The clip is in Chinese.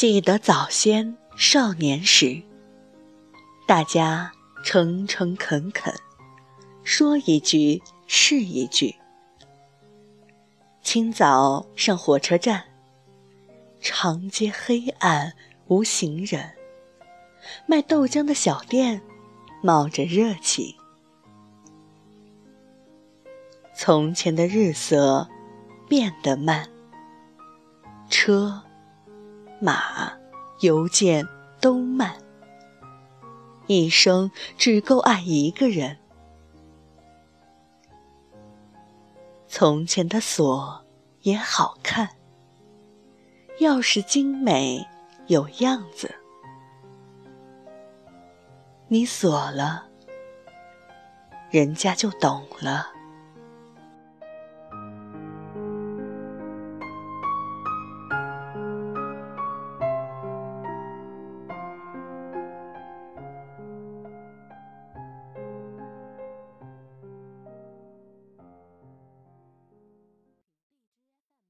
记得早先少年时，大家诚诚恳恳，说一句是一句。清早上火车站，长街黑暗无行人，卖豆浆的小店冒着热气。从前的日色变得慢，车马邮件都慢，一生只够爱一个人。从前的锁也好看，钥匙精美有样子，你锁了，人家就懂了。